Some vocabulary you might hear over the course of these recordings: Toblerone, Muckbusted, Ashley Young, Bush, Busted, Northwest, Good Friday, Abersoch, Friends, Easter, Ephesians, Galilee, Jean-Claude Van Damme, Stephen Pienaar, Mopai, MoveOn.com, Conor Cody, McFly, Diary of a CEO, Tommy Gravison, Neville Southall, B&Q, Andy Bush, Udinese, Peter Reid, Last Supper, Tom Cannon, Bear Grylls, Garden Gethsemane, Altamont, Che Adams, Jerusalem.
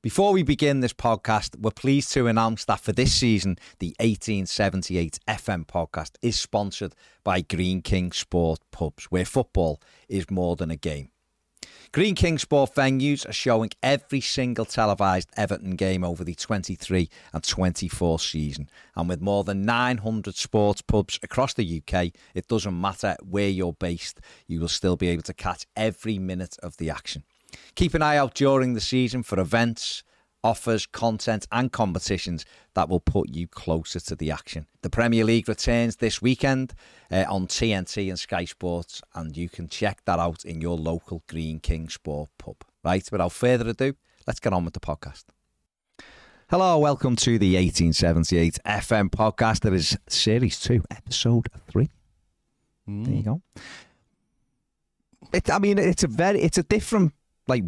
Before we begin this podcast, we're pleased to announce that for this season, the 1878 FM podcast is sponsored by Green King Sport Pubs, where football is more than a game. Green King Sport venues are showing every single televised Everton game over the 23 and 24 season. And with more than 900 sports pubs across the UK, it doesn't matter where you're based, you will still be able to catch every minute of the action. Keep an eye out during the season for events, offers, content and competitions that will put you closer to the action. The Premier League returns this weekend on TNT and Sky Sports, and you can check that out in your local Green King Sport pub. Right, without further ado, let's get on with the podcast. Hello, welcome to the 1878 FM podcast. It is Series 2, Episode 3. There you go. It's a different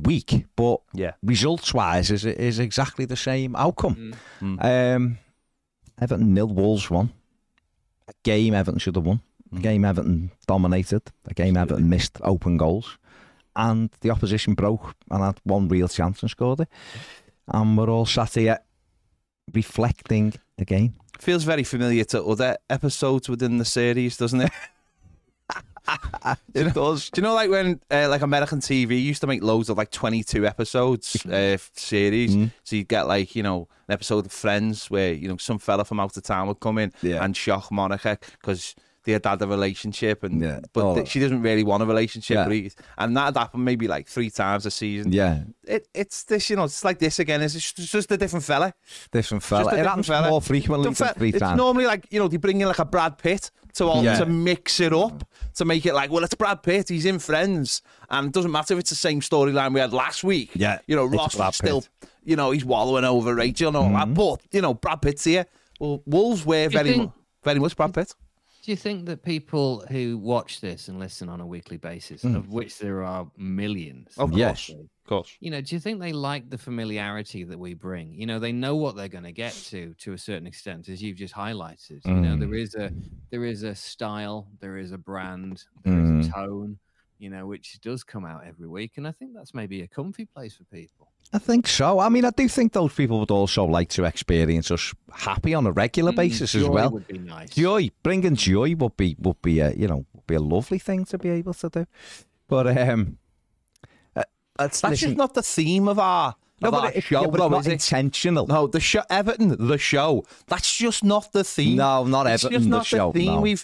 week, but yeah, results-wise is exactly the same outcome. Everton nil, Wolves 1. A game Everton should have won. A game Everton dominated. A game Everton missed open goals. And the opposition broke and had one real chance and scored it. And we're all sat here reflecting again. Feels very familiar to other episodes within the series, doesn't it? It does. Do you know, like when American TV used to make loads of 22 episodes series, so you'd get an episode of Friends where some fella from out of town would come in and shock Monica because they had a relationship, and she doesn't really want a relationship, and that happened maybe 3 times a season. Yeah, it's this, it's like this again. It's just a different fella. It happens more frequently than 3 times. It's normally they bring in a Brad Pitt to mix it up, to make it it's Brad Pitt, he's in Friends, and it doesn't matter if it's the same storyline we had last week. Yeah, Ross is still, he's wallowing over Rachel and all that, but Brad Pitt's here. Well, Wolves were very much Brad Pitt. Do you think that people who watch this and listen on a weekly basis, of which there are millions, of course, do you think they like the familiarity that we bring? They know what they're going to get to a certain extent, as you've just highlighted. There is a style, there is a brand, there is a tone, which does come out every week, and I think that's maybe a comfy place for people. I think so. I do think those people would also like to experience us happy on a regular basis as well. Joy would be nice. Bringing joy would be a lovely thing to be able to do. But that's just not the theme of our show. But it's not intentional. No, the show, Everton, the show. That's just not the theme. No, not Everton, it's just not the show. Theme. No.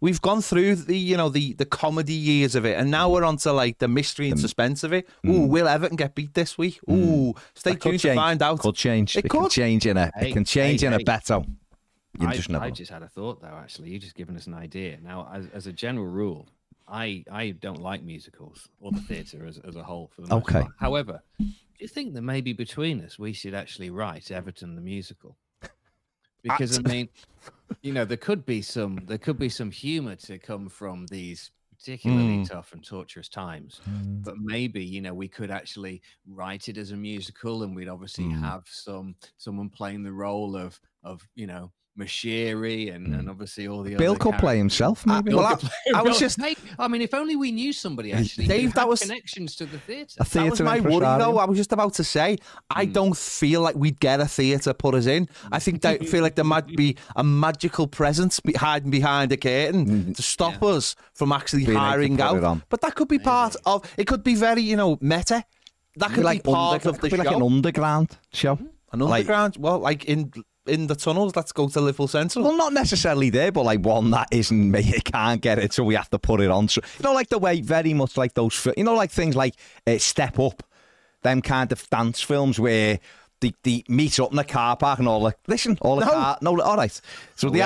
We've gone through the the comedy years of it, and now we're on to the mystery and suspense of it. Ooh, will Everton get beat this week? Ooh, stay tuned to find out. Could change. It could change in a Beto. I just had a thought though. Actually, you've just given us an idea. Now, as a general rule, I don't like musicals or the theatre as a whole. For the okay. Part. However, do you think that maybe between us we should actually write Everton the musical? Because there could be some humour to come from these particularly tough and torturous times. But maybe we could actually write it as a musical, and we'd obviously have someone playing the role of Mashiri and obviously all the Bill could play himself, maybe. I was just if only we knew somebody actually. Dave, that was connections to the theatre. That was my worry though. I was just about to say, I don't feel like we'd get a theatre put us in. I think they feel like there might be a magical presence hiding behind a curtain to stop us from actually hiring out. But that could be part of. It could be very meta. That could be part of the show. Like an underground show. An underground. Well, in the tunnels, let's go to Liverpool Central. Well, not necessarily there, but one that isn't me, it can't get it, so we have to put it on. So, the way very much those, things Step Up, them kind of dance films where they meet up in the car park and all all right. So they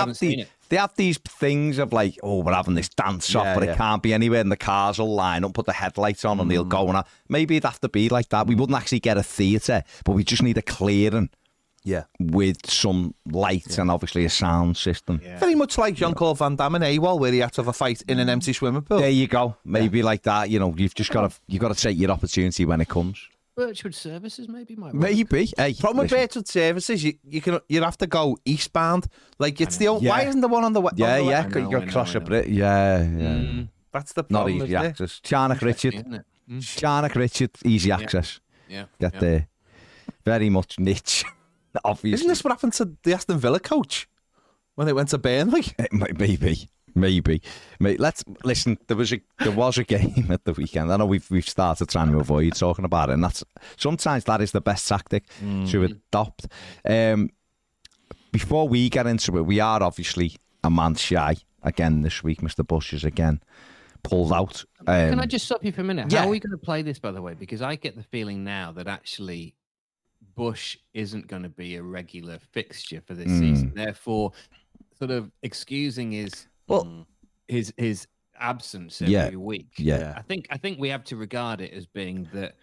have these things of we're having this dance off, but it can't be anywhere, and the cars will line up, put the headlights on, and they'll go on. Maybe it'd have to be like that. We wouldn't actually get a theatre, but we just need a clearing. Yeah, with some lights and obviously a sound system. Yeah. Very much like Jean-Claude Van Damme in AWOL, where he had to have a fight in an empty swimming pool. There you go. Maybe like that. You've just got to take your opportunity when it comes. Birchwood Services maybe might work. Maybe. Hey, problem with Birchwood Services, you have to go eastbound. It's the old. Yeah. Why isn't the one on the way? Yeah, yeah. You got to cross a bridge. Yeah, yeah. That's the problem. Not easy access. Charnock Richard. Easy access. Yeah. Get there. Very much niche, obviously. Isn't this what happened to the Aston Villa coach when they went to Burnley? Maybe. Let's listen. There was a game at the weekend. I know we've started trying to avoid talking about it, and that's sometimes that is the best tactic to adopt. Before we get into it, we are obviously a man shy again this week. Mr. Bush is again pulled out. Can I just stop you for a minute? Yeah. How are we going to play this, by the way? Because I get the feeling now that actually Bush isn't going to be a regular fixture for this season. Therefore, sort of excusing his absence every week. Yeah, I think we have to regard it as being that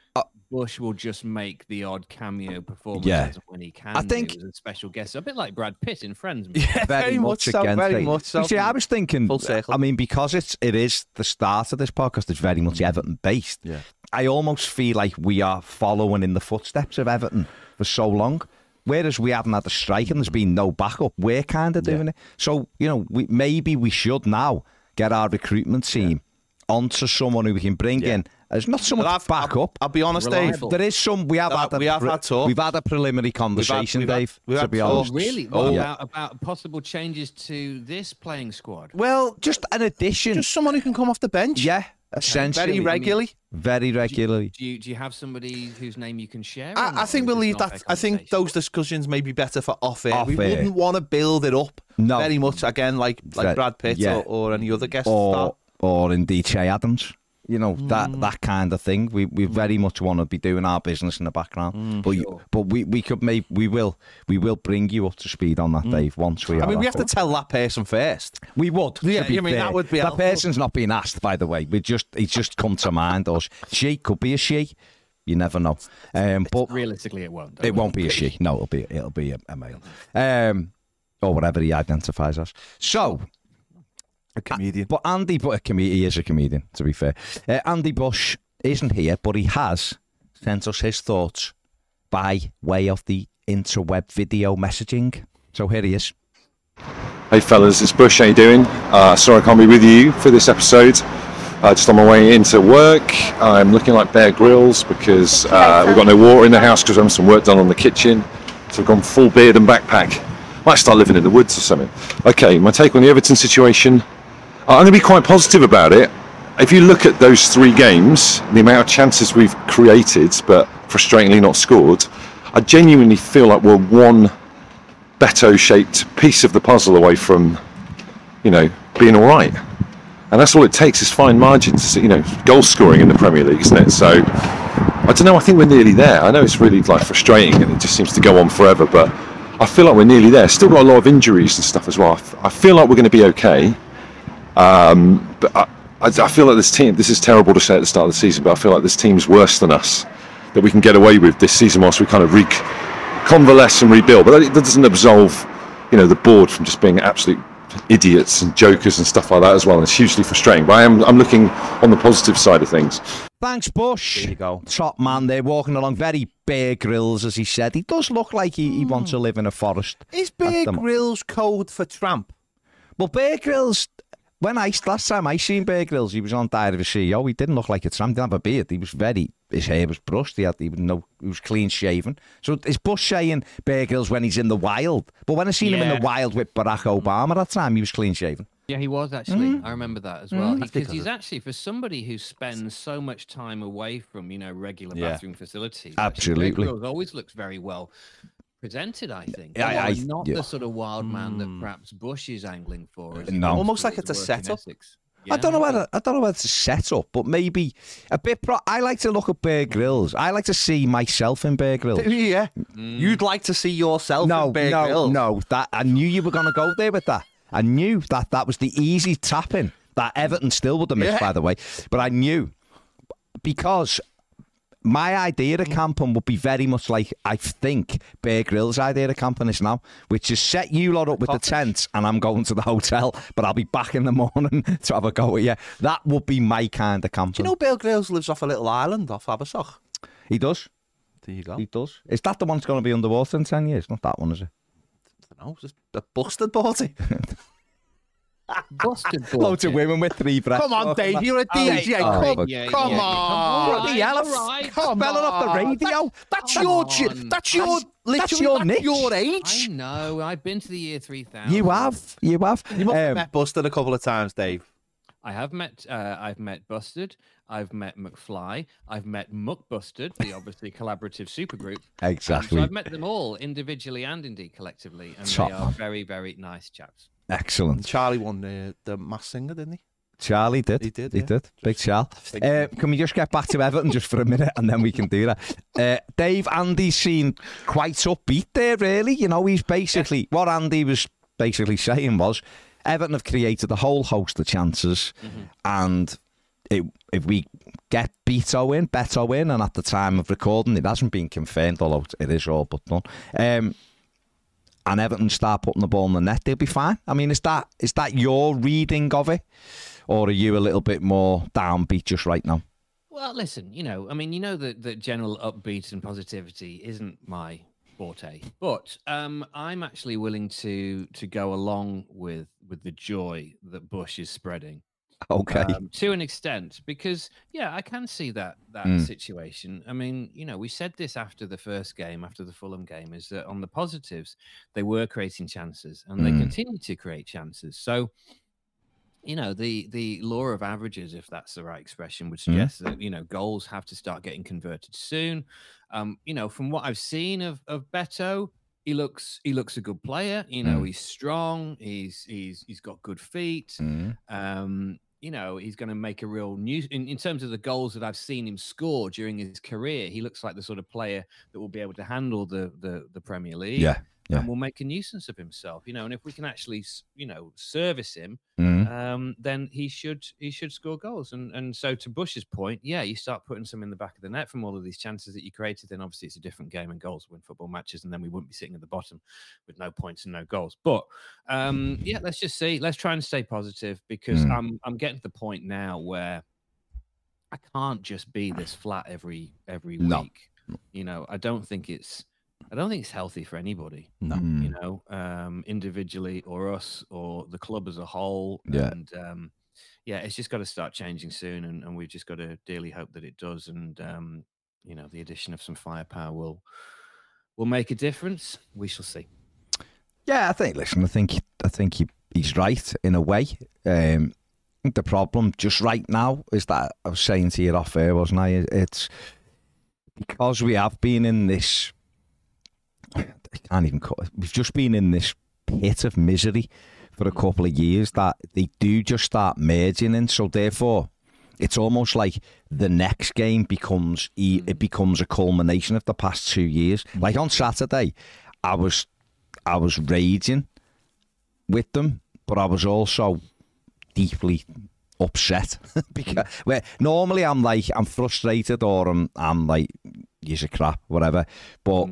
Bush will just make the odd cameo performance when he can. I think as a special guest, a bit like Brad Pitt in Friends. Yeah, very much so. You see, I was thinking. Full circle. I mean, because it is the start of this podcast. It's very much Everton based. Yeah. I almost feel like we are following in the footsteps of Everton for so long. Whereas we haven't had a strike and there's been no backup, we're kind of doing it. So, you know, maybe we should now get our recruitment team onto someone who we can bring in. There's not so much backup. I'll be honest, reliable. Dave. There is some. We've had a preliminary conversation, Dave. To be honest, really, about possible changes to this playing squad. Well, just an addition, just someone who can come off the bench. Yeah. Essentially, very regularly. Do you have somebody whose name you can share? I think we'll leave that. I think those discussions may be better for off-air. We wouldn't want to build it up very much again, like Brad Pitt or any other guest or indeed Che Adams. You know, that kind of thing. We very much want to be doing our business in the background, but we will bring you up to speed on that, Dave. Once we, we have to tell that person first. We would. Yeah, that would be. That helpful. Person's not being asked, by the way. He's just come to mind. Or she could be a she. You never know. But realistically, it won't. It won't be a she. No, it'll be a male, or whatever he identifies as. So. A comedian. He is a comedian, to be fair. Andy Bush isn't here, but he has sent us his thoughts by way of the interweb video messaging. So here he is. Hey fellas, it's Bush, how you doing? Sorry I can't be with you for this episode. Just on my way into work. I'm looking like Bear Grylls because we've got no water in the house because we're having some work done on the kitchen. So I've gone full beard and backpack. Might start living in the woods or something. Okay, my take on the Everton situation... I'm going to be quite positive about it. If you look at those three games, the amount of chances we've created, but frustratingly not scored, I genuinely feel like we're one Beto-shaped piece of the puzzle away from, you know, being all right. And that's all it takes is fine margins, you know, goal scoring in the Premier League, isn't it? So, I don't know, I think we're nearly there. I know it's really, frustrating and it just seems to go on forever, but I feel like we're nearly there. Still got a lot of injuries and stuff as well. I feel like we're going to be okay. But I feel like this is terrible to say at the start of the season, but I feel like this team's worse than us that we can get away with this season whilst we kind of convalesce and rebuild. But that doesn't absolve, you know, the board from just being absolute idiots and jokers and stuff like that as well. And it's hugely frustrating. But I'm looking on the positive side of things. Thanks, Bush. There you go. Top man there, walking along, very Bear Grylls, as he said. He does look like he wants to live in a forest. Is Bear Grylls code for tramp? Well, Bear Grylls... last time I seen Bear Grylls, he was on Diary of a CEO. He didn't look like a tramp. He didn't have a beard. He was his hair was brushed. He was clean shaven. So is Bush saying Bear Grylls when he's in the wild? But when I seen him in the wild with Barack Obama that time, he was clean shaven. Yeah, he was actually. I remember that as well. Because he's actually, for somebody who spends so much time away from, you know, regular bathroom facilities, absolutely, Bear Grylls always looks very well presented, I think. Not the sort of wild man that perhaps Bush is angling for. Almost like it's a setup. Yeah. I don't know whether it's a setup, but maybe a bit. I like to look at Bear Grylls. I like to see myself in Bear Grylls. Yeah, you'd like to see yourself in Bear Grylls. No, that I knew you were going to go there with that. I knew that was the easy tapping that Everton still would have missed, by the way. But I knew because. My idea of camping would be very much like, I think, Bear Grylls' idea of camping is now, which is set you lot up with the tent and I'm going to the hotel, but I'll be back in the morning to have a go at you. That would be my kind of camping. Do you know Bear Grylls lives off a little island off Abersoch? He does. There you go. He does. Is that the one that's going to be underwater in 10 years? Not that one, is it? I don't know. It's just a Busted party. Busted. Loads of women with three breasts. Come on, Dave, you're a DJ. Come on. Come on. Off the radio. That's your niche. Your age. I know. I've been to the year 3000. You have. You must have met Busted a couple of times, Dave. I have met. I've met Busted. I've met McFly. I've met Muckbusted, the obviously collaborative supergroup. Exactly. So I've met them all individually and indeed collectively, and they are very, very nice chaps. Excellent. And Charlie won the Masked Singer, didn't he? Charlie did. He did. Big Charl. Can we just get back to Everton just for a minute, and then we can do that? Dave, Andy's seen quite upbeat there, really. You know, he's basically... Yes. What Andy was basically saying was, Everton have created a whole host of chances, and... If we get Beto in, and at the time of recording, it hasn't been confirmed, although it is all but done. And Everton start putting the ball in the net, they'll be fine. I mean, is that your reading of it, or are you a little bit more downbeat just right now? Well, listen, that general upbeat and positivity isn't my forte, but I'm actually willing to go along with the joy that Bush is spreading. Okay. To an extent, because I can see that situation. I mean, we said this after the first game, after the Fulham game, is that on the positives, they were creating chances, and they continue to create chances. So, the law of averages, if that's the right expression, would suggest that goals have to start getting converted soon. From what I've seen of Beto, he looks a good player. He's strong. He's got good feet. He's going to make a real news in terms of the goals that I've seen him score during his career. He looks like the sort of player that will be able to handle the Premier League and will make a nuisance of himself. And if we can actually service him, then he should score goals. And so to Bush's point, you start putting some in the back of the net from all of these chances that you created. Then obviously it's a different game, and goals win football matches, and then we wouldn't be sitting at the bottom with no points and no goals. But let's just see. Let's try and stay positive, because I'm getting to the point now where I can't just be this flat every week. I don't think it's healthy for anybody. No, individually or us or the club as a whole. Yeah. And it's just got to start changing soon, and we've just got to dearly hope that it does. And the addition of some firepower will make a difference. We shall see. Yeah, I think he's right in a way. The problem just right now is that I was saying to you off air, wasn't I? It's because we have been in this. I can't even call it. We've just been in this pit of misery for a couple of years that they do just start merging in. So therefore, it's almost like the next game becomes a culmination of the past 2 years. Like on Saturday, I was raging with them, but I was also deeply upset because where normally I'm like, I'm frustrated or I'm like, you're a crap, whatever, but.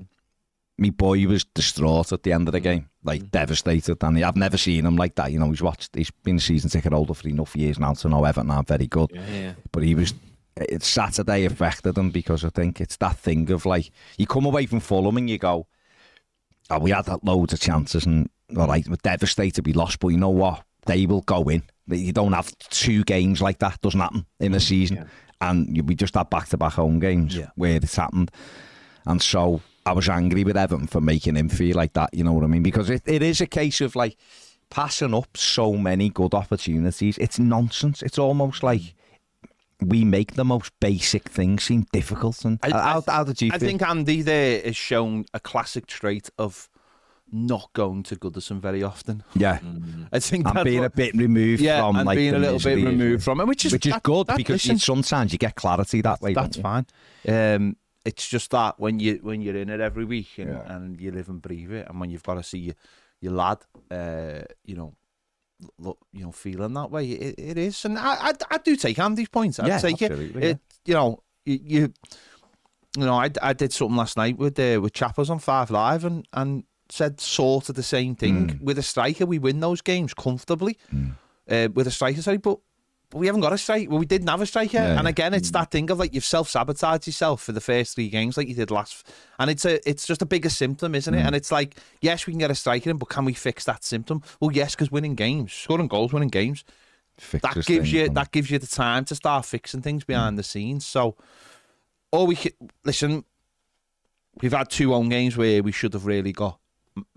My boy was distraught at the end of the game, like devastated. And I've never seen him like that. He's been a season ticket holder for enough years now to know Everton are very good. Yeah. But Saturday affected him, because I think it's that thing of like, you come away from Fulham and you go, oh, we had loads of chances and all right, we're devastated, we lost, but you know what? They will go in. You don't have two games like that, doesn't happen in a season. Yeah. And we just had back-to-back home games where it's happened. And so... I was angry with Evan for making him feel like that, you know what I mean? Because it is a case of, like, passing up so many good opportunities. It's nonsense. It's almost like we make the most basic things seem difficult. And how did you feel? I think Andy there has shown a classic trait of not going to Goodison very often. Yeah. Mm-hmm. I think and being a bit removed from, and like... being a little bit removed from it, which is good, because sometimes you get clarity that way. That's fine. It's just that when you're in it every week and you live and breathe it, and when you've got to see your lad, feeling that way, it is. And I do take Andy's point. I take absolutely, it. I did something last night with Chappers on 5 Live and said sort of the same thing. With a striker, we win those games comfortably. With a striker, sorry, but But we haven't got a strike. Well, we didn't have a striker. Yeah. And again, it's that thing of like you've self-sabotaged yourself for the first three games like you did last. And it's just a bigger symptom, isn't it? And it's like, yes, we can get a striker in, but can we fix that symptom? Well, yes, because winning games, scoring goals, winning games, that gives you the time to start fixing things behind the scenes. So, or we could, listen, we've had two home games where we should have really got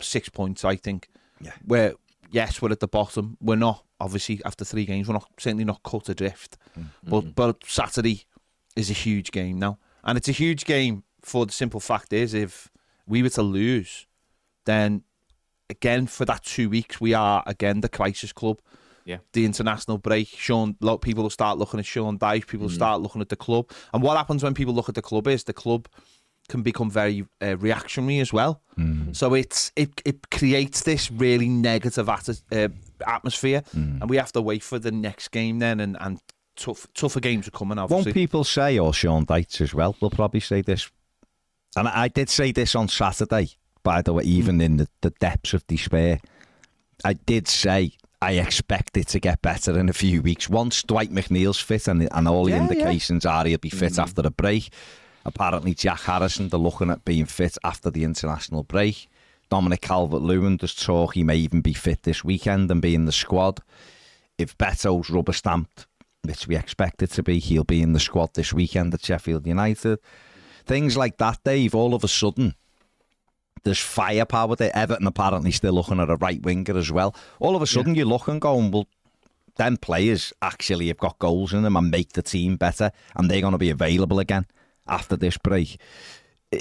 6 points, I think. Yeah. Where, yes, we're at the bottom. We're not, obviously, after three games, we're not certainly not cut adrift. Mm-hmm. But Saturday is a huge game now. And it's a huge game for the simple fact is if we were to lose, then, again, for that 2 weeks, we are, again, the crisis club. Yeah. The international break, people will start looking at Sean Dyche, people will start looking at the club. And what happens when people look at the club is the club can become very reactionary as well. Mm-hmm. So it creates this really negative atmosphere, and we have to wait for the next game then, and tougher games are coming, obviously. Won't people say, or Sean Dyche as well, will probably say this, and I did say this on Saturday, by the way, even in the depths of despair, I did say, I expect it to get better in a few weeks. Once Dwight McNeil's fit, and all the indications are he'll be fit after the break. Apparently, Jack Harrison, they're looking at being fit after the international break. Dominic Calvert-Lewin, there's talk he may even be fit this weekend and be in the squad. If Beto's rubber-stamped, which we expect it to be, he'll be in the squad this weekend at Sheffield United. Things like that, Dave, all of a sudden, there's firepower there. Everton apparently still looking at a right winger as well. All of a sudden, you're looking going, well, them players actually have got goals in them and make the team better, and they're going to be available again after this break.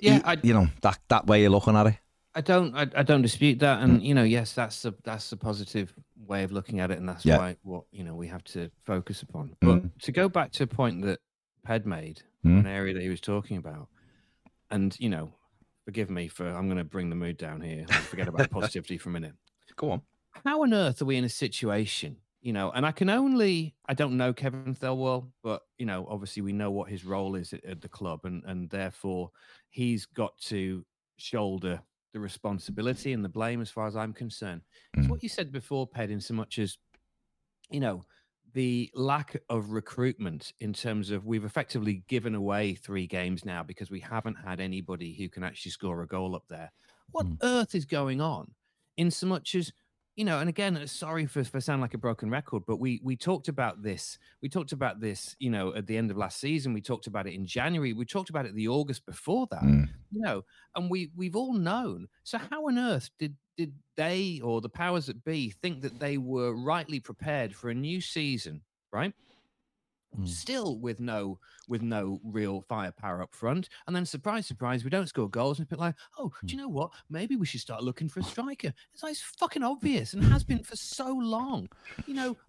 Yeah, that way you're looking at it. I don't dispute that, and that's the positive way of looking at it, and that's why we have to focus upon. But to go back to a point that Ped made, an area that he was talking about, and forgive me for, I'm going to bring the mood down here. Forget about positivity for a minute. Go on. How on earth are we in a situation, and I don't know Kevin Thelwell, but, obviously we know what his role is at the club, and therefore he's got to shoulder the responsibility and the blame as far as I'm concerned. It's what you said before, Ped, in so much as, the lack of recruitment in terms of we've effectively given away three games now because we haven't had anybody who can actually score a goal up there. What earth is going on? In so much as, and again, sorry for sound like a broken record, but we talked about this. We talked about this, at the end of last season. We talked about it in January. We talked about it the August before that, and we've all known. So how on earth did they or the powers that be think that they were rightly prepared for a new season, right? Still with no real firepower up front. And then surprise, surprise, we don't score goals. And it's like, oh, do you know what? Maybe we should start looking for a striker. It's like, it's fucking obvious and has been for so long,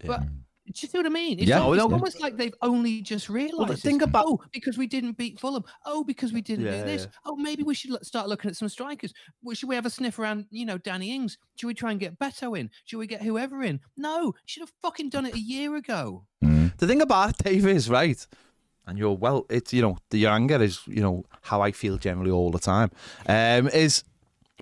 but... Do you see what I mean? It's almost like they've only just realised. Well, think about because we didn't beat Fulham. Oh, because we didn't do this. Yeah. Oh, maybe we should start looking at some strikers. Well, should we have a sniff around, Danny Ings? Should we try and get Beto in? Should we get whoever in? No, you should have fucking done it a year ago. The thing about it, Dave, is right. And you're it's your anger is how I feel generally all the time. Is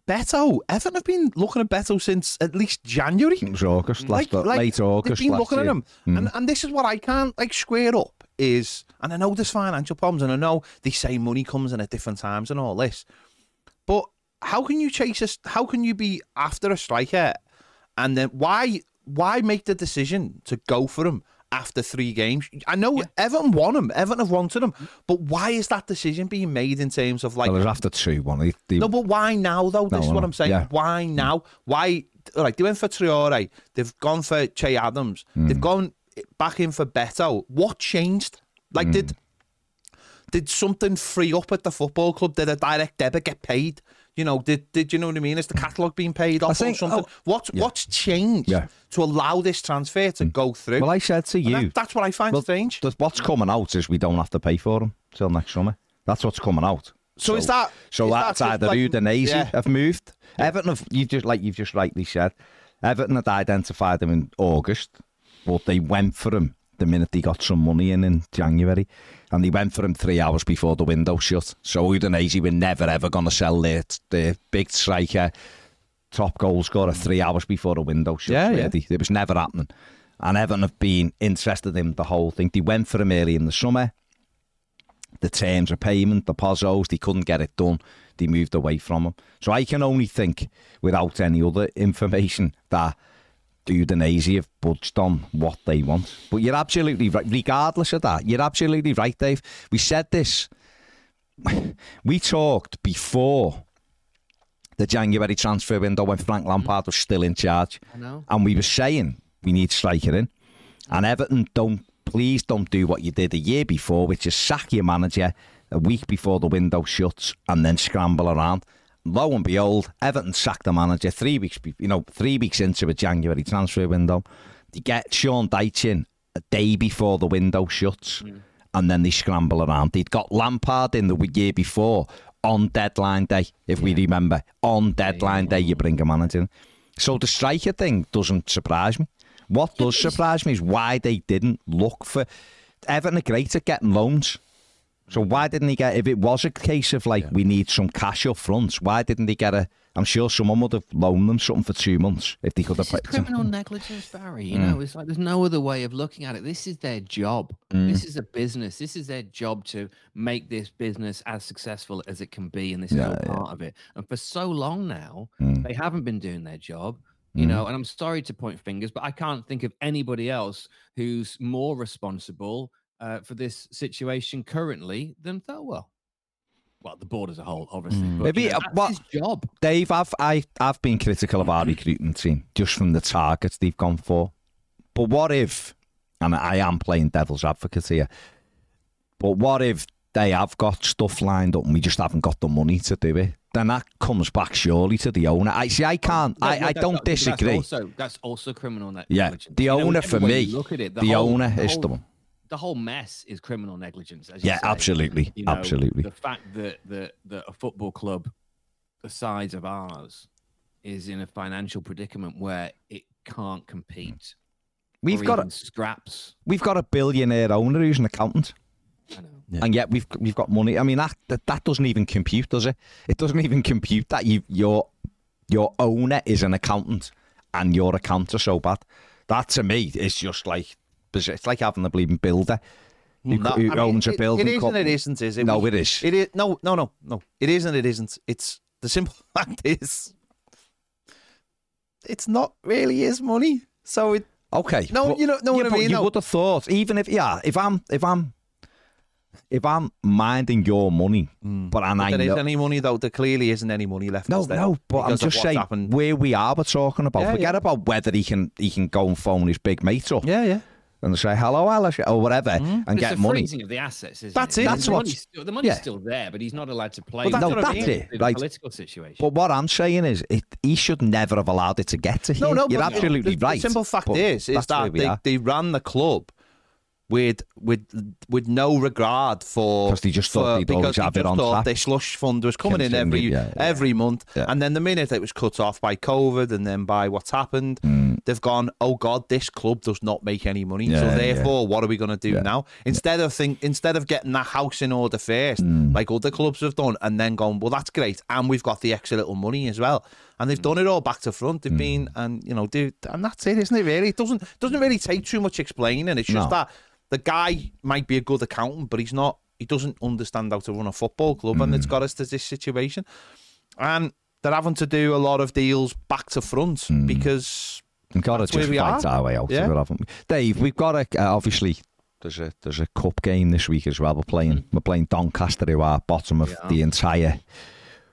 Beto. Everton have been looking at Beto since at least January. It was August, late August. They've been looking at him. And this is what I can't square up is, and I know there's financial problems, and I know they say money comes in at different times and all this, but how can you chase us? How can you be after a striker? And then why make the decision to go for him after three games? I know Everton won him. Everton have wanted him. But why is that decision being made in terms of like... Well, it was after 2-1. No, but why now, though? This is what I'm saying. Yeah. Why now? Why... All right, they went for Traore. They've gone for Che Adams. They've gone back in for Beto. What changed? Like, did something free up at the football club? Did a direct debit get paid? Did you know what I mean? Is the catalogue being paid off or something? What's changed to allow this transfer to go through? Well, I said to you... That's what I find strange. What's coming out is we don't have to pay for them till next summer. That's what's coming out. So is that... So that's either Udinese have moved. Yeah. Everton have... You've just rightly said, Everton had identified them in August, but they went for them the minute they got some money in January, and they went for him 3 hours before the window shut. So Udinese were never ever going to sell their big striker, top goal scorer 3 hours before the window shut. It was never happening. And Everton have been interested in the whole thing. They went for him early in the summer. The terms of payment, the Pozzos, they couldn't get it done. They moved away from him. So I can only think, without any other information, that Udinese have budged on what they want. But you're absolutely right. Regardless of that, you're absolutely right, Dave. We said this. We talked before the January transfer window when Frank Lampard was still in charge. I know. And we were saying we need striker in. And Everton please don't do what you did a year before, which is sack your manager a week before the window shuts and then scramble around. Lo and behold, Everton sacked the manager 3 weeks, 3 weeks into a January transfer window. They get Sean Dyche in a day before the window shuts, and then they scramble around. They'd got Lampard in the year before on deadline day, if we remember. On deadline day, you bring a manager in. So the striker thing doesn't surprise me. What does surprise me is why they didn't look for... Everton are great at getting loans. So why didn't he get... If it was a case of, we need some cash up front, why didn't he get a... I'm sure someone would have loaned them something for 2 months if they could have... This is criminal negligence, Barry. You know, it's like there's no other way of looking at it. This is their job. This is a business. This is their job to make this business as successful as it can be, and this is all part of it. And for so long now, they haven't been doing their job. You know, and I'm sorry to point fingers, but I can't think of anybody else who's more responsible for this situation currently than Thirlwell. Well, the board as a whole, obviously. But, maybe that's his job. Dave, I've been critical of our recruitment team just from the targets they've gone for. But what if, and I am playing devil's advocate here, but what if they have got stuff lined up and we just haven't got the money to do it? Then that comes back surely to the owner. I don't disagree. That's also criminal negligence. Yeah, the owner for me, is the one. The whole mess is criminal negligence. As you say. Absolutely, absolutely. The fact that a football club the size of ours is in a financial predicament where it can't compete. We've got a billionaire owner who's an accountant. I know. Yeah. And yet we've got money. I mean, that doesn't even compute, does it? It doesn't even compute that your owner is an accountant and your accounts are so bad. That to me is just it's like having the bleeding builder who owns a building. It is and it isn't. It's the simple fact is it's not really his money. So it okay. No, you know what I mean. You would have thought even if I'm minding your money, but there is any money though. There clearly isn't any money left. No. But I'm just saying where we are. We're talking about. Forget about whether he can go and phone his big mate up. Yeah. And say hello, Alice, or whatever, and get money. It's the freezing of the assets. Isn't it? That's what the money's still there, but he's not allowed to play. That's it. The political situation. But what I'm saying is, he should never have allowed it to get to him. No, you're absolutely right. The simple fact is that they ran the club with no regard for because they just thought their slush fund was coming in every month, and then the minute it was cut off by COVID and then by what's happened, they've gone, oh God, this club does not make any money, so therefore what are we going to do now? Instead of getting that house in order first, like other clubs have done, and then gone, well that's great, and we've got the extra little money as well. And they've done it all back to front. They've been, and and that's it, isn't it? Really, it doesn't really take too much explaining. It's just that the guy might be a good accountant, but he's not. He doesn't understand how to run a football club, and it's got us to this situation. And they're having to do a lot of deals back to front because we've got to just fight our way out of it, haven't we? Dave, we've got to obviously. There's a cup game this week as well. We're playing Doncaster, who are bottom of the entire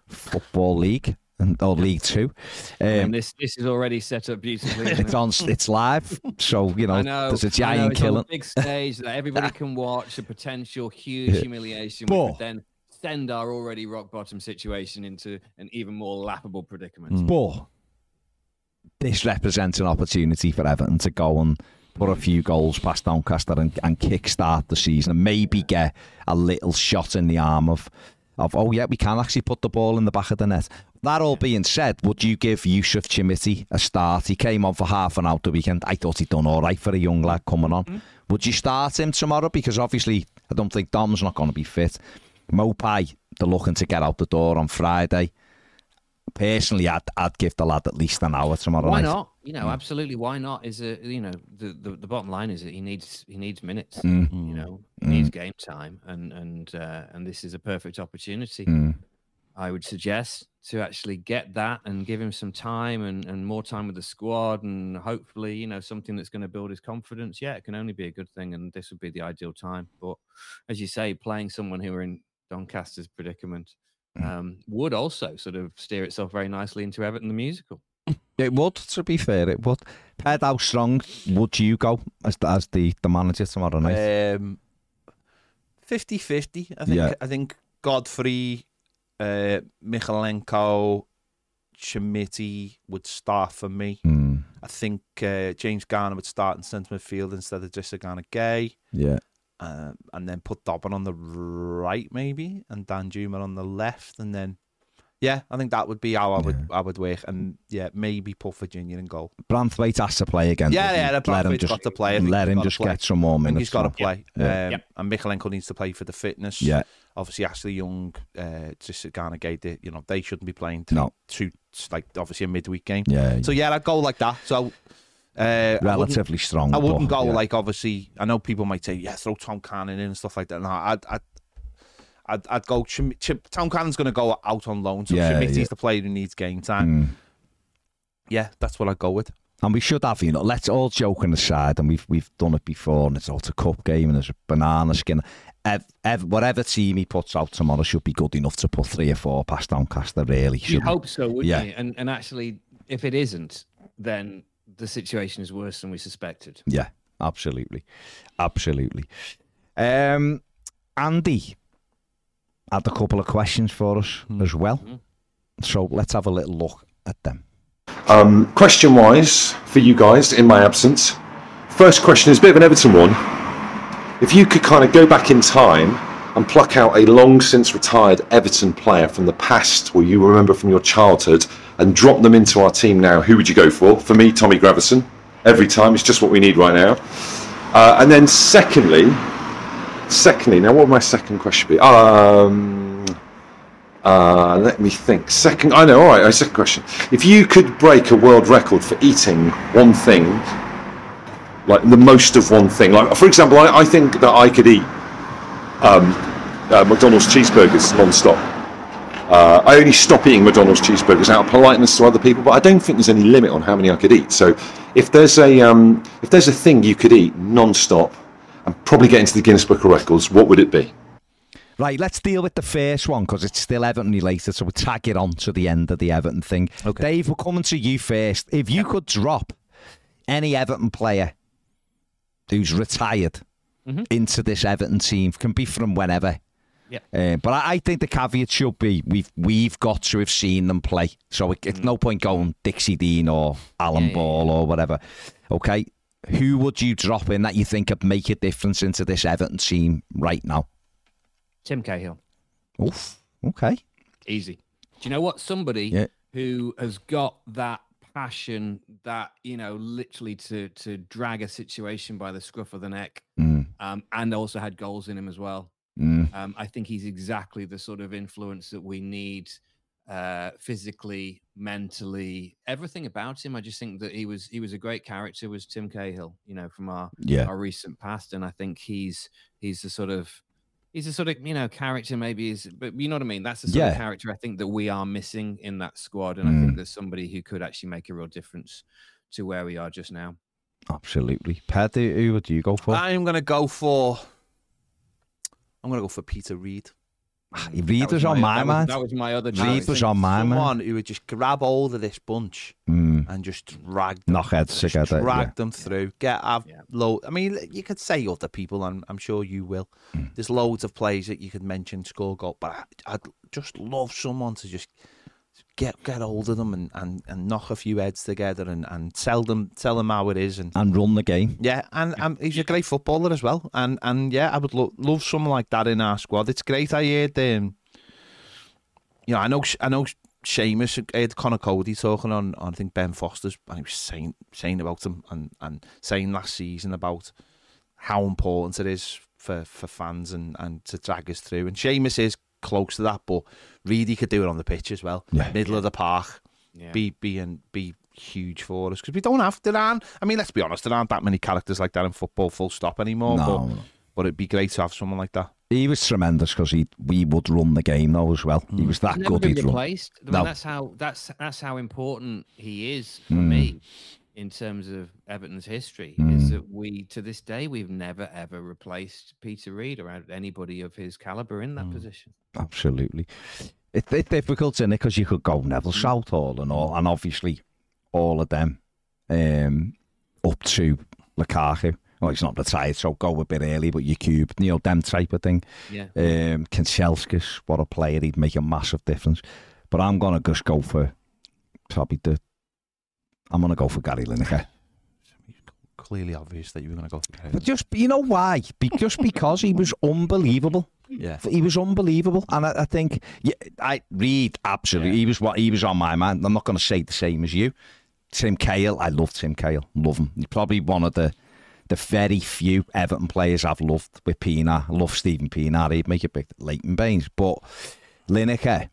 football league. Or League Two. And this is already set up beautifully. It's live, so there's a giant killing. It's on a big stage that everybody can watch. A potential huge humiliation, but then send our already rock bottom situation into an even more laughable predicament. But this represents an opportunity for Everton to go and put a few goals past Doncaster and kickstart the season, and maybe get a little shot in the arm of we can actually put the ball in the back of the net. That all being said, would you give Yusuf Chimiti a start? He came on for half an hour the weekend. I thought he'd done all right for a young lad coming on. Would you start him tomorrow? Because obviously, I don't think Dom's not going to be fit. Mopai, they're looking to get out the door on Friday. personally, I'd give the lad at least an hour tomorrow night. Why not? You know, absolutely. Why not? Is a the bottom line is that he needs minutes. Mm. You know, he needs game time, and this is a perfect opportunity. Mm. I would suggest to actually get that and give him some time and more time with the squad, and hopefully, you know, something that's going to build his confidence. Yeah, it can only be a good thing, and this would be the ideal time. But as you say, playing someone who are in Doncaster's predicament would also sort of steer itself very nicely into Everton the musical. It would, to be fair, it would. Ted, how strong would you go as the manager tomorrow night? 50-50, I think. Yeah. I think Godfrey, Michalenko, Chimiti would start for me. Mm. I think James Garner would start in centre midfield instead of just a Garner Gay. Yeah. And then put Dobbin on the right, maybe, and Dan Juma on the left, and then I think that would be how I would work, and maybe put Virginia in goal. Branthwaite has to play again. Branthwaite's got to play. Let him just get some more minutes. I think he's got to play. And Michalenko needs to play for the fitness. Yeah. Obviously, Ashley Young, just Garner Gay, you know, they shouldn't be playing to like obviously a midweek game. Yeah. So I'd go like that. So. Relatively strong. I wouldn't go like, obviously. I know people might say, throw Tom Cannon in and stuff like that. No, I'd go. Tom Cannon's going to go out on loan, so Chimiti's the player who needs game time. Mm. Yeah, that's what I'd go with. And we should have, you know, let's all joking aside, and we've done it before, and it's all a cup game, and there's a banana skin. Whatever team he puts out tomorrow should be good enough to put 3 or 4 past Doncaster. Really, you'd hope so, wouldn't you? And actually, if it isn't, then the situation is worse than we suspected. Yeah, absolutely. Andy had a couple of questions for us as well. Mm-hmm. So let's have a little look at them. Question-wise, for you guys, in my absence, first question is a bit of an Everton one. If you could kind of go back in time and pluck out a long-since-retired Everton player from the past or you remember from your childhood and drop them into our team now, who would you go for? For me, Tommy Gravison. Every time, it's just what we need right now. And then secondly, now what would my second question be? Let me think. Second question. If you could break a world record for eating one thing, like the most of one thing, like for example, I think that I could eat McDonald's cheeseburgers non-stop. I only stop eating McDonald's cheeseburgers out of politeness to other people, but I don't think there's any limit on how many I could eat. So if there's a thing you could eat non-stop and probably get into the Guinness Book of Records, what would it be? Right, let's deal with the first one because it's still Everton related, so we'll tag it on to the end of the Everton thing. Okay. Dave, we're coming to you first. If you could drop any Everton player who's retired into this Everton team, can be from whenever. Yeah. But I think the caveat should be we've got to have seen them play. So it's no point going Dixie Dean or Alan Ball or whatever. Okay, who would you drop in that you think could make a difference into this Everton team right now? Tim Cahill. Oof. Okay. Easy. Do you know what? Somebody who has got that passion, that, you know, literally to drag a situation by the scruff of the neck, and also had goals in him as well. I think he's exactly the sort of influence that we need, physically, mentally, everything about him. I just think that he was a great character, was Tim Cahill, you know, from our recent past, and I think he's the sort of you know character maybe is, but you know what I mean. That's the sort of character I think that we are missing in that squad, and I think there's somebody who could actually make a real difference to where we are just now. Absolutely. Pat, who would you go for? I'm going to go for Peter Reid. Reid was on my mind. That was my other choice. Reid was on my mind. Someone who would just grab hold of this bunch and just drag them. Knock heads together. Drag them through. I mean, you could say other people, and I'm sure you will. There's loads of players that you could mention, score goal, but I'd just love someone to just get hold of them and knock a few heads together and tell them how it is and run the game. Yeah, and he's a great footballer as well. And I would love someone like that in our squad. It's great. I heard I know Seamus, I heard Conor Cody talking on I think Ben Foster's, and he was saying about him and saying last season about how important it is for fans and to drag us through. And Seamus is close to that, but Reedy could do it on the pitch as well. Yeah. Middle of the park, be huge for us, because we don't have to. I mean, let's be honest, there aren't that many characters like that in football, full stop, anymore. No. But it'd be great to have someone like that. He was tremendous because we would run the game though as well. He was that good. He'd replaced. I mean, no. That's how important he is for me in terms of Everton's history. Is that we to this day we've never ever replaced Peter Reid or anybody of his calibre in that position. Absolutely, it's difficult, isn't it? Because you could go Neville Southall and all, and obviously all of them up to Lukaku. Well, he's not retired, so go a bit early, but them type of thing. Yeah. Kanchelskis, what a player. He'd make a massive difference. But I'm going to just go for probably I'm going to go for Gary Lineker. It's clearly obvious that you were going to go for Gary Lineker. But just, you know why? Just because he was unbelievable. Yeah. He was unbelievable. And I think, I read absolutely. Yeah. He was on my mind. I'm not going to say the same as you. Tim Cahill, I love Tim Cahill. Love him. He's probably one of the very few Everton players I've loved with Pienaar. I love Stephen Pienaar. He'd make a big Leighton Baines. But Lineker,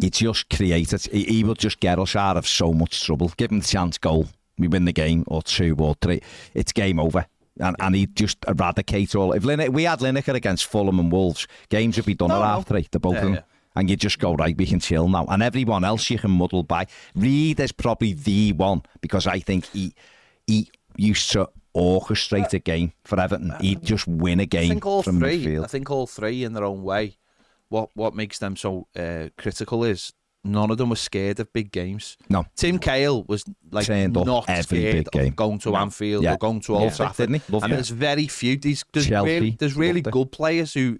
he just created. He will just get us out of so much trouble. Give him the chance, goal. We win the game, or two, or three. It's game over. And he'd just eradicate all. If we had Lineker against Fulham and Wolves, games would be done at half three, the both of them. Yeah. And you just go, right, we can chill now. And everyone else you can muddle by. Reid is probably the one, because I think he used to orchestrate a game for Everton. He'd just win a game. I think all three in their own way. What makes them so critical is none of them were scared of big games. No, Tim Cahill was like not scared of going to Anfield or going to Old Trafford, didn't he? And there's very few. There's really good players who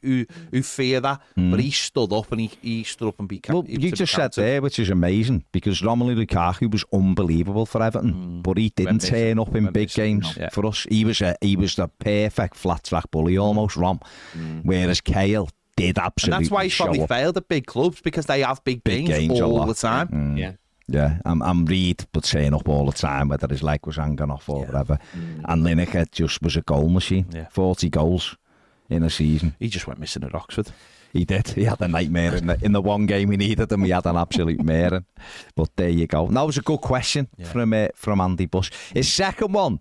fear that, but he stood up and he stood up and beat. Well, you just said there, which is amazing, because Romelu Lukaku was unbelievable for Everton, but he didn't turn up in big games for us. He was the perfect flat track bully, almost Rom, whereas Cahill. And that's why he's probably failed at big clubs, because they have big games all the time. I'm Reid but saying up all the time, whether his leg was hanging off or whatever. And Lineker just was a goal machine. 40 goals in a season. He just went missing at Oxford. He did. He had a nightmare in the one game we needed him. He had an absolute mare. But there you go. And that was a good question from Andy Bush. His second one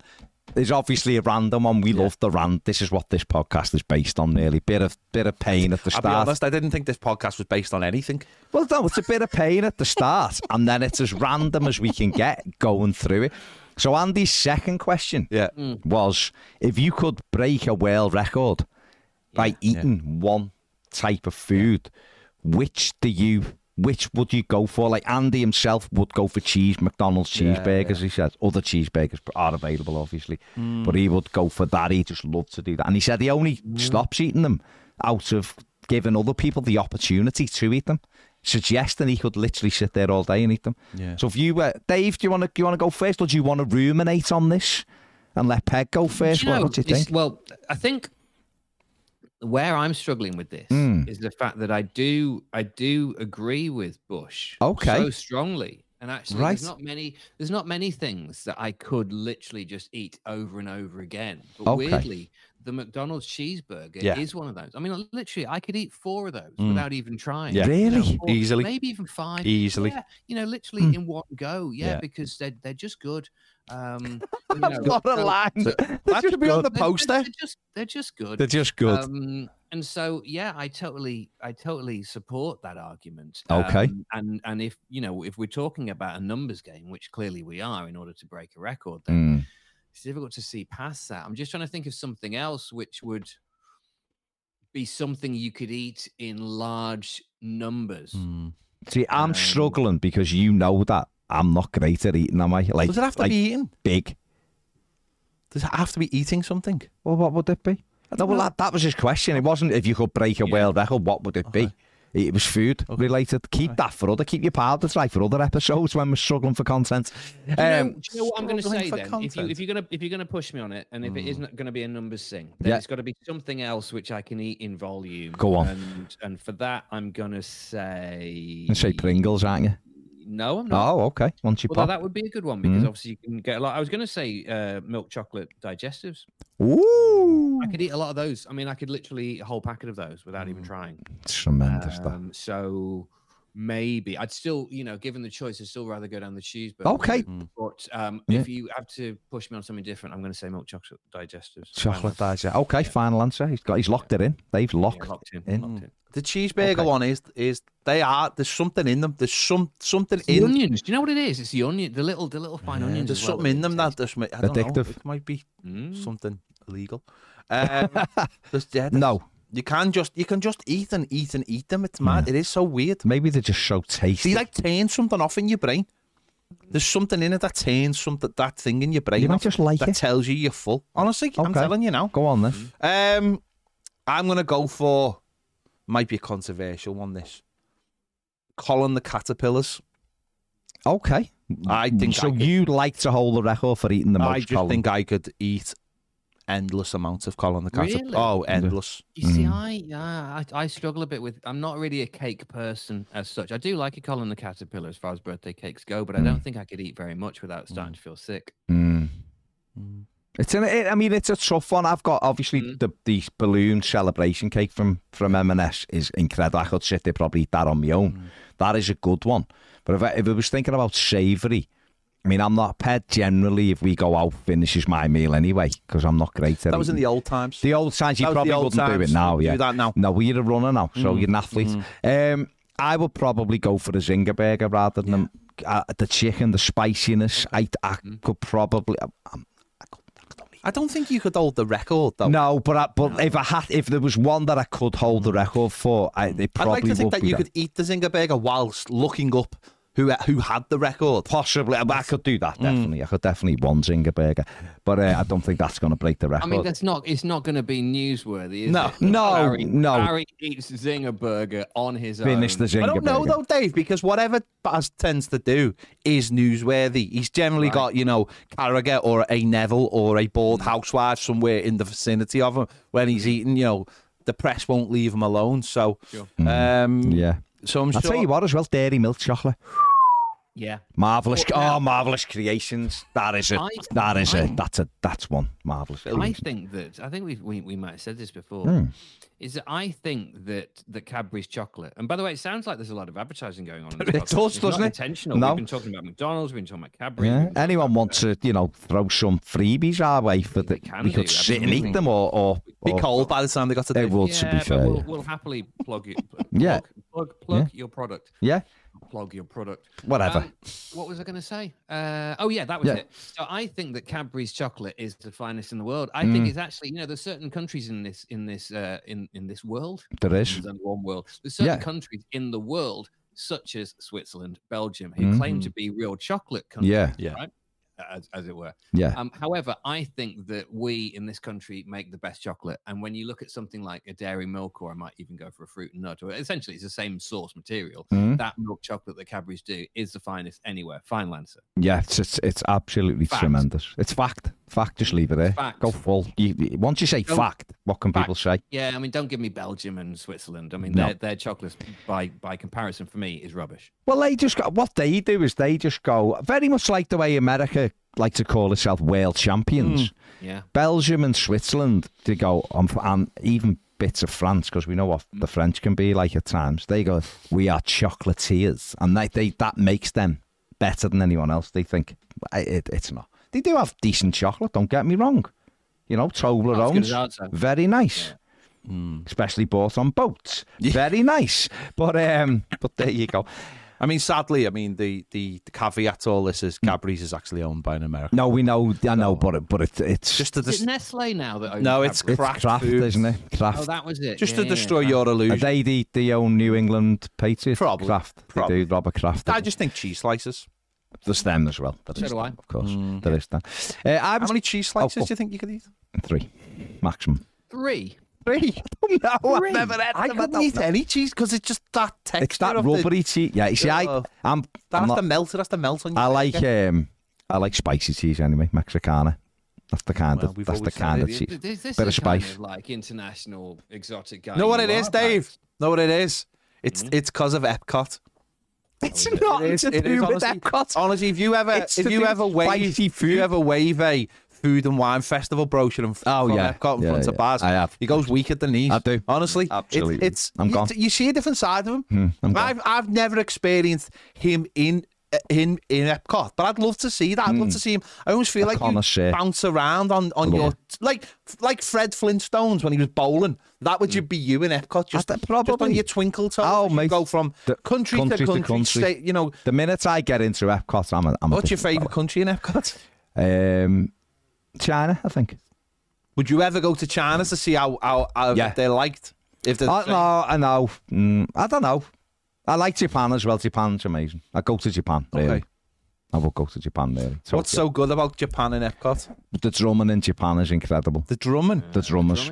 is obviously a random one. We love the rant. This is what this podcast is based on, really. Bit of pain at the start. I'll be honest, I didn't think this podcast was based on anything. Well, no, it's a bit of pain at the start, and then it's as random as we can get going through it. So Andy's second question was, if you could break a world record by eating one type of food, which would you go for? Like Andy himself would go for cheese, McDonald's cheeseburgers, he said. Other cheeseburgers are available, obviously. But he would go for that. He just loved to do that. And he said he only stops eating them out of giving other people the opportunity to eat them, suggesting he could literally sit there all day and eat them. Yeah. So if you were... Dave, do you want to go first, or do you want to ruminate on this and let Peg go first? What do you think? Well, I think... where I'm struggling with this is the fact that I do agree with Bush so strongly, and actually there's not many things that I could literally just eat over and over again. But weirdly, the McDonald's cheeseburger is one of those. I mean, literally, I could eat 4 of those without even trying. Yeah. Really? Easily. Maybe even 5. Easily. Yeah, literally in one go. Yeah, because they're just good. That's not a line. That should be on the poster. They're just good. They're just good. And so, I totally support that argument. And if if we're talking about a numbers game, which clearly we are, in order to break a record, then it's difficult to see past that. I'm just trying to think of something else which would be something you could eat in large numbers. See, I'm struggling because that. I'm not great at eating, am I? Like, does it have to be eating? Big. Does it have to be eating something? Well, what would it be? No, well, that was his question. It wasn't if you could break a world record, what would it be? It was food related. Keep that for other. Keep your powder dry for other episodes when we're struggling for content. Do you know what I'm going to say then? If you're going to push me on it, and if it isn't going to be a numbers thing, then it's got to be something else which I can eat in volume. Go on. And for that, I'm going to say... You say Pringles, aren't you? No, I'm not. Oh, okay. Once you pop. That would be a good one because obviously you can get a lot. I was going to say milk chocolate digestives. Ooh. I could eat a lot of those. I mean, I could literally eat a whole packet of those without even trying. It's tremendous. So maybe I'd still, you know, given the choice, I'd still rather go down the cheeseburger. Okay. But if you have to push me on something different, I'm going to say milk chocolate digestives. Chocolate digestives. Okay, final answer. He's locked it in. They've locked it in. Locked it. The cheeseburger one is they are, there's something in them. There's something in the onions. Do you know what it is? It's the onion, the little fine onions. There's something in them that just might, I don't know, it might be something illegal. No, you can just eat them. It's mad. Yeah. It is so weird. Maybe they're just so tasty. They like turn something off in your brain. There's something in it that turns that thing in your brain. You might just like that it. Tells you you're full. Honestly, I'm telling you now. Go on then. I'm gonna go for. Might be a controversial one, this. Colin the Caterpillars. Okay. I think so. You'd like to hold the record for eating the most, I just think I could eat endless amounts of Colin the Caterpillar. Really? Oh, endless. You see, I struggle a bit with... I'm not really a cake person as such. I do like a Colin the Caterpillar as far as birthday cakes go, but I don't think I could eat very much without starting to feel sick. It's a tough one. I've got, obviously, the balloon celebration cake from M&S is incredible. I could sit there probably eat that on my own. That is a good one. But if I was thinking about savoury, I mean, I'm not a pet generally. If we go out, finishes my meal anyway, because I'm not great at it. That was in the old times. The old times. You probably wouldn't do it now. Yeah. Do that now. No, well, you're a runner now, so you're an athlete. I would probably go for a Zinger burger rather than the chicken, the spiciness. I don't think you could hold the record, though. No, but if there was one that I could hold the record for, it probably would be. I'd like to think that you could eat the Zinger burger whilst looking up who had the record. Possibly. I could do that, definitely. I could definitely one Zinger burger. But I don't think that's going to break the record. I mean, it's not going to be newsworthy, is it? No, no. Barry eats Zinger burger on his own. Finish the Zinger burger. I don't know, though, Dave, because whatever Baz tends to do is newsworthy. He's generally got, you know, Carragher or a Neville or a bald housewife somewhere in the vicinity of him when he's eating, you know, the press won't leave him alone. So, So I'll tell you what as well, dairy milk chocolate. Yeah. Marvellous. Marvellous creations. That is it. That's one. Marvellous. I think we might have said this before. Is that I think that the Cadbury's chocolate, and by the way, it sounds like there's a lot of advertising going on. It does, doesn't it? Intentional. No. We've been talking about McDonald's, we've been talking about Cadbury. Yeah. Anyone wants to, you know, throw some freebies our way for that we could sit and eat them or be cold by the time they got to the world. To be fair, we'll happily plug it. Plug your product. Yeah. Plug your product. Whatever. What was I going to say? That was it. So I think that Cadbury's chocolate is the finest in the world. I think it's actually, you know, there's certain countries in this world. There is. There's only one world. There's certain countries in the world, such as Switzerland, Belgium, who claim to be real chocolate countries. Yeah. Yeah. Right? As it were. Yeah. However, I think that we in this country make the best chocolate. And when you look at something like a dairy milk, or I might even go for a fruit and nut, or essentially it's the same source material. That milk chocolate that Cadbury's do is the finest anywhere. Final answer. Yeah, it's absolutely tremendous. It's fact. Fact, just leave it there. Fact. Go full. Once you say fact, what can people say? Yeah, I mean, don't give me Belgium and Switzerland. I mean, their chocolate, by comparison, for me, is rubbish. Well, what they do is they just go, very much like the way America like to call itself world champions. Yeah. Belgium and Switzerland, they go, and even bits of France, because we know what the French can be like at times. They go, we are chocolatiers. And that makes them better than anyone else. They think, it's not. They do have decent chocolate, don't get me wrong. You know, Toblerones, very nice. Yeah. Especially bought on boats. Yeah. Very nice. But but there you go. I mean, sadly, the caveat to all this is Cadbury's is actually owned by an American. No, we know, I know, but it's... just to is it Nestle now that owns No, it's Kraft, isn't it? Kraft. Oh, that was it. Just to destroy your illusion. Are they the own New England Patriots? Probably. Kraft. They do, Robert Kraft. I just think cheese slices. There's them as well. There is them, of course. There is them. How many cheese slices do you think you could eat? 3, maximum. 3? No, I've never had them. I couldn't eat any cheese because it's just that texture. It's that rubbery cheese. Yeah, you see, it has to melt on you. I like spicy cheese anyway, Mexicana. That's the kind of cheese. Bit of spice. Like international exotic guy. Know what it is, Dave? Know what it is? It's because of Epcot. It's nothing to do with that. Honestly, if you ever wave a food and wine festival brochure and in front of bars, I have. He goes weak at the knees. I do. Honestly, absolutely. I'm gone. You see a different side of him. I've never experienced him in Epcot, but I'd love to see that. I'd love to see him. I always feel like you bounce around on your like Fred Flintstones when he was bowling. That would be you in Epcot, just on your twinkle toe. Oh, mate, go from country to country. State, you know, the minute I get into Epcot, I'm. What's your favourite country in Epcot? China, I think. Would you ever go to China to see how they're liked? I don't know. I like Japan as well. Japan's amazing. I'd go to Japan, really. Okay. I would go to Japan, really. Tokyo. What's so good about Japan in Epcot? The drumming in Japan is incredible. The drummers.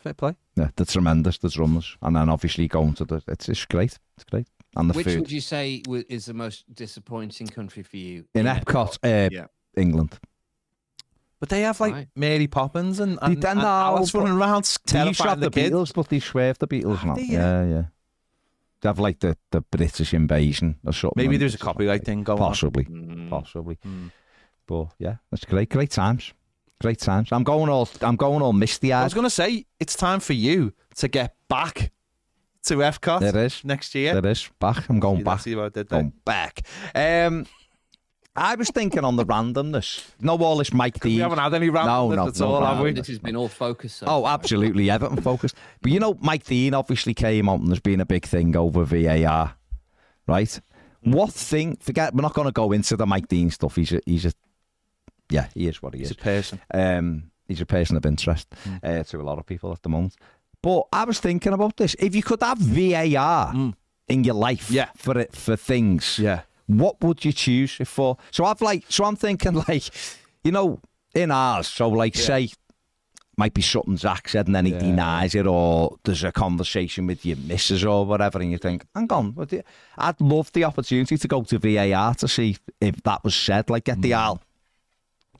Fair play. Yeah, they're tremendous, the drummers. And then obviously going to it's great. It's great. And the food. Which would you say is the most disappointing country for you? In Epcot? England. But they have Mary Poppins and Alice running around terrifying the kids. Beatles, but they swear the Beatles not. Yeah. They have the British invasion or something. Maybe there's a copyright thing going on. Possibly. But yeah, that's great. Great times. I'm going all misty-eyed. I was going to say, it's time for you to get back to Epcot. There is. Next year. There is. Back. I'm going back. See what I did there. Going back. I was thinking on the randomness. No, all this Mike D. We haven't had any randomness at all, have we? This has been all focused. Oh, absolutely, Everton focused. But you know, Mike Dean obviously came out and there's been a big thing over VAR, right? What thing? Forget. We're not going to go into the Mike Dean stuff. He is what he is. He's a person. He's a person of interest to a lot of people at the moment. But I was thinking about this. If you could have VAR in your life, for things, what would you choose it for? So I'm thinking in ours. Say, might be something Zach said and then he denies it, or there's a conversation with your missus or whatever, and you think, hang on, I'd love the opportunity to go to VAR to see if that was said. Like, get the owl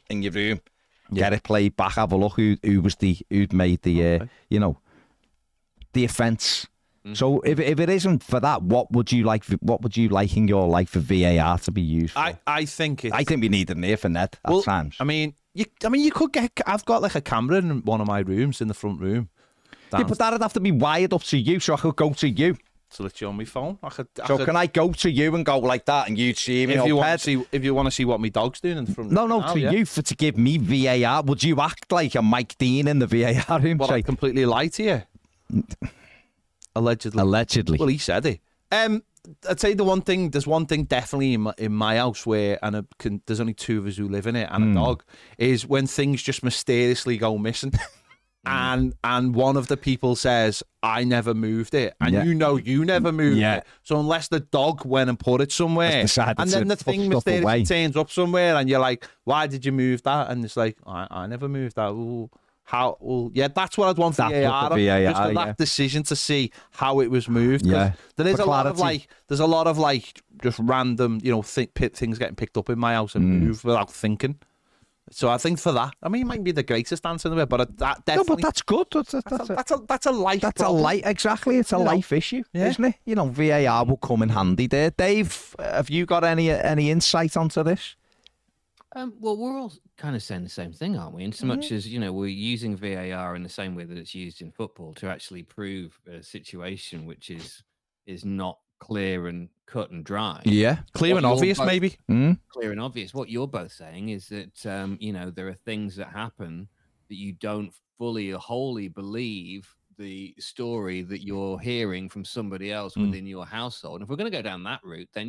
in your room, get it played back, have a look who'd made the the offence. So if it isn't for that, what would you like in your life for VAR to be used for? I think we need an ear for Ned at times. You could get. I've got a camera in one of my rooms in the front room. Yeah, but that'd have to be wired up to you, so I could go to you. So it's on my phone. Can I go to you and go like that, and you'd see me? If you want to see what my dog's doing in the front room. You to give me VAR. Would you act like a Mike Dean in the VAR room? Well, I completely lie to you. Allegedly. Well, he said it. I'd say there's one thing definitely in my house where, and there's only two of us who live in it, and a dog, is when things just mysteriously go missing. And one of the people says, I never moved it. And you never moved it. So unless the dog went and put it somewhere, and then the thing mysteriously turns up somewhere, and you're like, why did you move that? And it's like, I never moved that. Ooh. That's what I'd want for VAR. Just for that decision to see how it was moved. Yeah. There's a lot of just random, things getting picked up in my house and moved without thinking. So I think for that, it might be the greatest answer in the world, but that definitely. No, but that's good. That's a life. That's problem. A life. Exactly. It's a life issue, isn't it? VAR will come in handy there. Dave, have you got any insight onto this? We're all kind of saying the same thing, aren't we? In so much as, we're using VAR in the same way that it's used in football to actually prove a situation which is not clear and cut and dry. Yeah, clear and obvious, maybe. Clear and obvious. What you're both saying is that, there are things that happen that you don't fully or wholly believe the story that you're hearing from somebody else within your household. And if we're going to go down that route, then,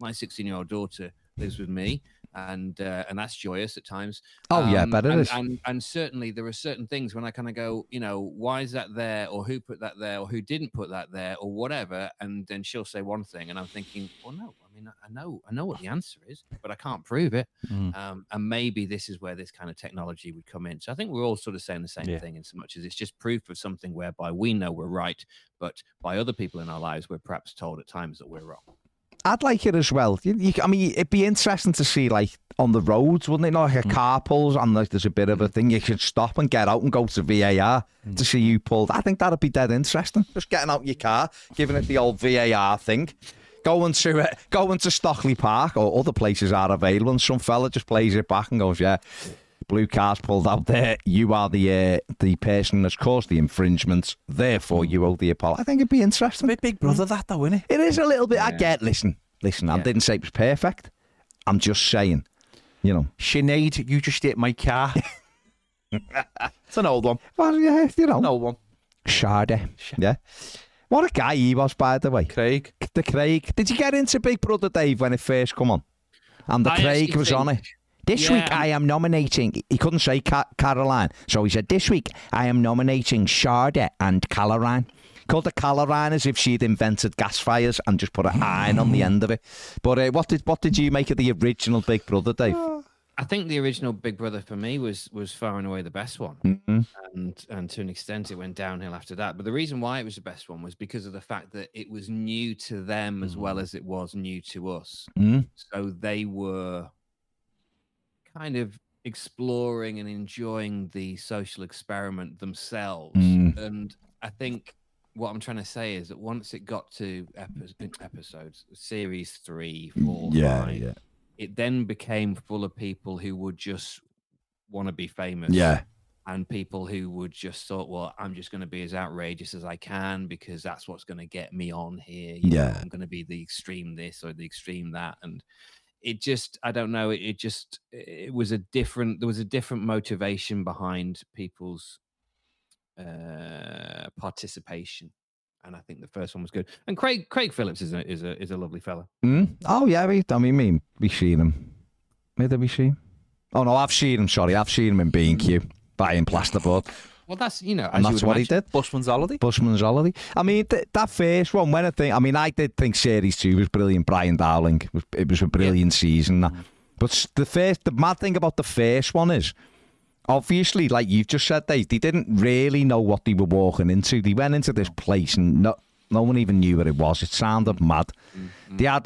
my 16-year-old daughter lives with me. And that's joyous at times. But it is. And certainly there are certain things when I kind of go, why is that there, or who put that there, or who didn't put that there, or whatever. And then she'll say one thing, and I'm thinking, well, no, I know what the answer is, but I can't prove it. And maybe this is where this kind of technology would come in. So I think we're all sort of saying the same thing, in so much as it's just proof of something whereby we know we're right, but by other people in our lives, we're perhaps told at times that we're wrong. I'd like it as well. It'd be interesting to see, on the roads, wouldn't it? Like a car pulls, and there's a bit of a thing. You could stop and get out and go to VAR to see you pulled. I think that'd be dead interesting. Just getting out your car, giving it the old VAR thing. going to it, going to Stockley Park or other places are available, and some fella just plays it back and goes, yeah, blue card's pulled out there. You are the person that's caused the infringement. Therefore, you owe the apology. I think it'd be interesting. It's a bit Big Brother that, though, isn't it? It is a little bit. Yeah. I get. Listen. Yeah. I didn't say it was perfect. I'm just saying, you know. Sinead, you just hit my car. It's an old one. Well, yeah, you know. An old one. Shardy. Yeah. What a guy he was, by the way. Craig. The Craig. Did you get into Big Brother, Dave, when it first come on? And the Craig was on it. This week I am nominating, he couldn't say Caroline, so he said, this week I am nominating Sharda and Caroline. Called her Caroline as if she'd invented gas fires and just put an iron on the end of it. But what did you make of the original Big Brother, Dave? I think the original Big Brother for me was far and away the best one. Mm-hmm. And to an extent it went downhill after that. But the reason why it was the best one was because of the fact that it was new to them as well as it was new to us. Mm-hmm. So they were kind of exploring and enjoying the social experiment themselves. Mm. And I think what I'm trying to say is that once it got to episodes, series 3, 4, 5, it then became full of people who would just want to be famous. Yeah. And people who would just thought, well, I'm just going to be as outrageous as I can because that's what's going to get me on here. You know, I'm going to be the extreme this or the extreme that. And it just, I don't know, it was there was a different motivation behind people's participation. And I think the first one was good. And Craig Phillips is a lovely fella. Mm? Oh, yeah, we've seen him. Maybe we see him. Oh, no, I've seen him, sorry. I've seen him in B&Q, buying plasterboard. Well, that's, you know, and that's what he did. Bushman's holiday. I mean, that first one, I did think series 2 was brilliant. Brian Dowling, it was a brilliant season. That. But the mad thing about the first one is, obviously, like you've just said, they didn't really know what they were walking into. They went into this place and no one even knew what it was. It sounded mad. Mm-hmm. They had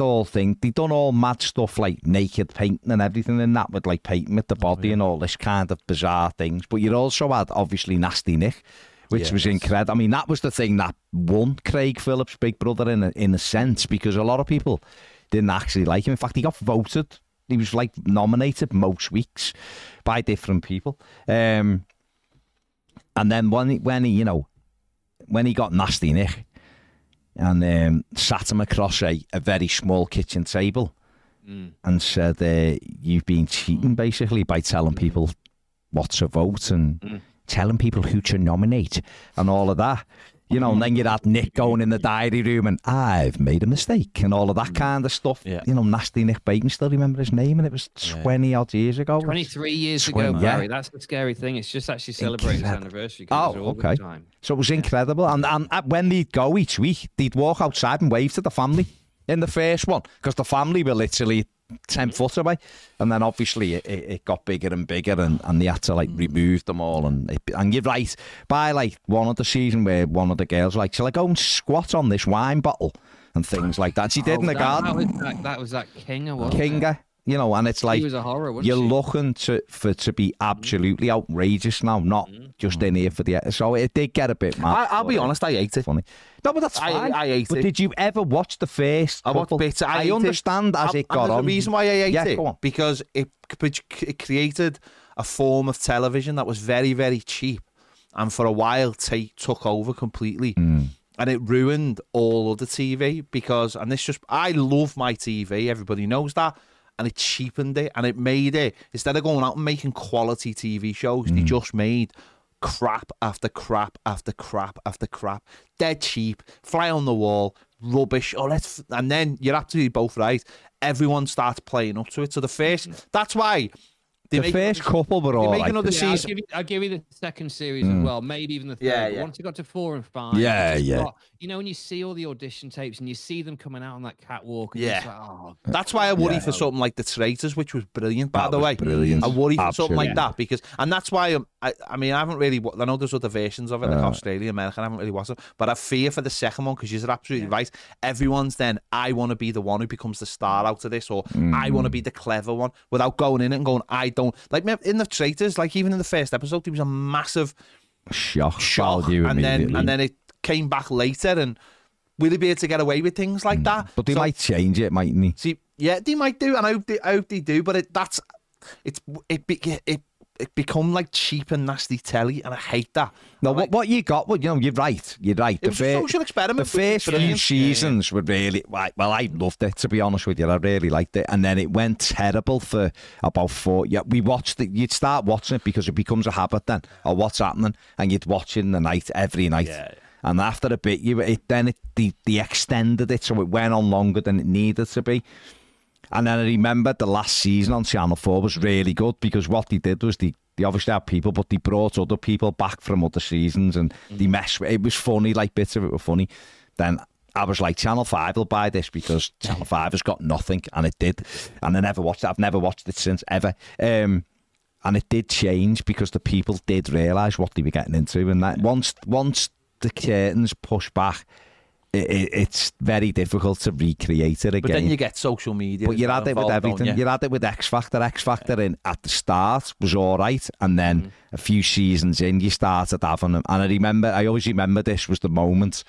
they'd done all mad stuff like naked painting and everything, and that with like painting with the body and all this kind of bizarre things. But you'd also had obviously Nasty Nick, which was incredible. I mean, that was the thing that won Craig Phillips' Big Brother in a sense, because a lot of people didn't actually like him. In fact, he got voted. He was like nominated most weeks by different people. And then when he got Nasty Nick, and sat him across a very small kitchen table and said, you've been cheating, basically, by telling people what to vote and telling people who to nominate and all of that. You know, and then you'd have Nick going in the diary room and, I've made a mistake and all of that kind of stuff. Yeah. You know, Nasty Nick Bacon, still remember his name, and it was 20-odd years ago. 23 years ago, Barry. Yeah. That's the scary thing. It's just actually celebrating his anniversary. The time. So it was incredible. And when they'd go each week, they'd walk outside and wave to the family in the first one, because the family were literally 10 foot away. And then obviously it got bigger and bigger, and they had to like remove them all, and you're right, by like one of the season where one of the girls like, shall I go and squat on this wine bottle and things like that. She did in the garden. That was Kinga, wasn't it? Kinga, you know, and it's like she was a horror, wasn't you're she? Looking to be absolutely outrageous now, not just in here for the... So it did get a bit mad. I'll be honest, I hate it. Funny. No, but that's fine. I hate it. But did you ever watch the first couple? I understand as it got on. The reason why I hate it, go on. Because it created a form of television that was very, very cheap, and for a while took over completely. Mm. And it ruined all other TV because... And this just... I love my TV, everybody knows that. And it cheapened it, and it made it, instead of going out and making quality TV shows, they just made crap after crap after crap after crap. They're cheap, fly on the wall, rubbish. And then you're absolutely both right. Everyone starts playing up to it. So the first, that's why the first couple were all like, another season. I'll give you the second series as well, maybe even the third. Yeah, yeah. Once it got to 4 and 5, you know, when you see all the audition tapes and you see them coming out on that catwalk, and it's like, oh, that's why I worry for something like The Traitors, which was brilliant, by the way. Brilliant. I worry for something like that because that's why I haven't really. I know there's other versions of it, like Australia, America. I haven't really watched it, but I fear for the second one because you're absolutely right. Everyone's then, I want to be the one who becomes the star out of this, or I want to be the clever one, without going in it and going, I don't like in The Traitors. Like even in the first episode, it was a massive shock, and then it came back later, and will he be able to get away with things like that? But they might change it, mightn't they? See, yeah, they might do, and I hope they do. But it become like cheap and nasty telly, and I hate that. No, like, what you got? Well, you know, you're right. It was a social experiment. The first few seasons were really well. I loved it, to be honest with you. I really liked it, and then it went terrible for about 4. Yeah, we watched it. You'd start watching it because it becomes a habit then of what's happening, and you'd watch it in the night every night. Yeah. And after a bit, they extended it, so it went on longer than it needed to be. And then I remember the last season on Channel 4 was really good, because what they did was they obviously had people, but they brought other people back from other seasons, and they messed with it. It was funny, like bits of it were funny. Then I was like, Channel 5 will buy this, because Channel 5 has got nothing, and it did. And I never watched it. I've never watched it since, ever. And it did change, because the people did realise what they were getting into. And that once the curtains push back, it's very difficult to recreate it again. But then you get social media. But you had it with everything. You had it with X Factor. X Factor in at the start was all right, and then a few seasons in, you started having them. And I always remember this was the moment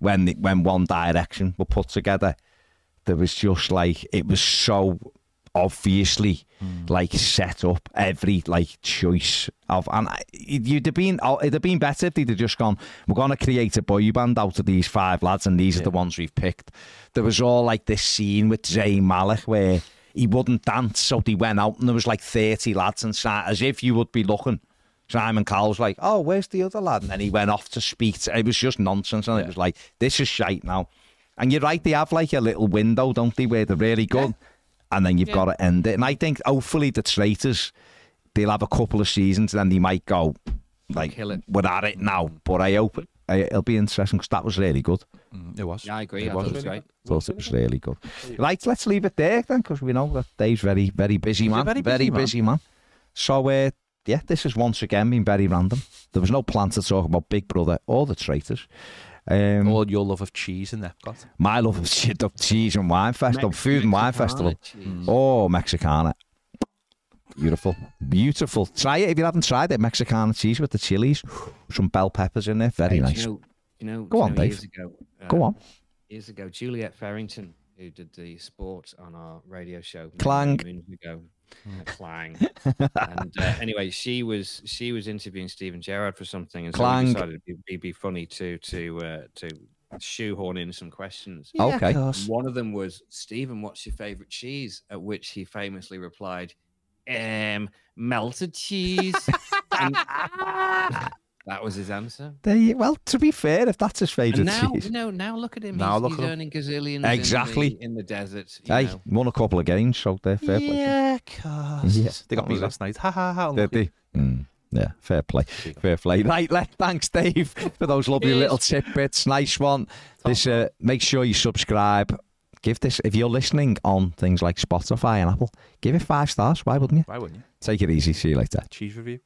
when One Direction were put together. There was just like, it was so obviously like set up, every like choice of, and it'd have been better if they'd have just gone, we're going to create a boy band out of these 5 lads, and these are the ones we've picked. There was all like this scene with Zayn Malik where he wouldn't dance, so they went out and there was like 30 lads, and as if you would be looking, Simon Cowell's like, oh, where's the other lad? And then he went off to speak it was just nonsense, and it was like, this is shite now. And you're right, they have like a little window, don't they, where they're really good, and then you've got to end it. And I think hopefully the traitors, they'll have a couple of seasons, and then they might go like, we're at it now. But I hope it'll be interesting, because that was really good. It was. Yeah, I agree. I thought it was really good. Right, let's leave it there then, because we know that Dave's very, very busy, man. Very busy man. So yeah, this has once again been very random. There was no plan to talk about Big Brother or the traitors. Or your love of cheese in Epcot. My love of cheese and wine festival, food and wine festival. Cheese. Oh, Mexicana. Beautiful. Try it if you haven't tried it. Mexicana cheese with the chilies. Some bell peppers in there. Very nice. Go on, Dave. Years ago, Juliet Farrington, who did the sports on our radio show. Clang. And anyway, she was interviewing Stephen Gerrard for something, and so we decided it'd be funny to shoehorn in some questions. Yeah, okay. One of them was, Stephen, what's your favourite cheese? At which he famously replied, melted cheese. That was his answer. Well, to be fair, if that's his favourite cheese. Now look at him. He's earning gazillions in the desert. Hey, won a couple of games, so they're fair play. Yeah, cos. Yeah. They got me last night. Ha ha ha. Did they? Yeah, fair play. Right, thanks, Dave, for those lovely little tidbits. Nice one. This, make sure you subscribe. Give this, if you're listening on things like Spotify and Apple, give it 5 stars. Why wouldn't you? Take it easy. See you later. Cheese review.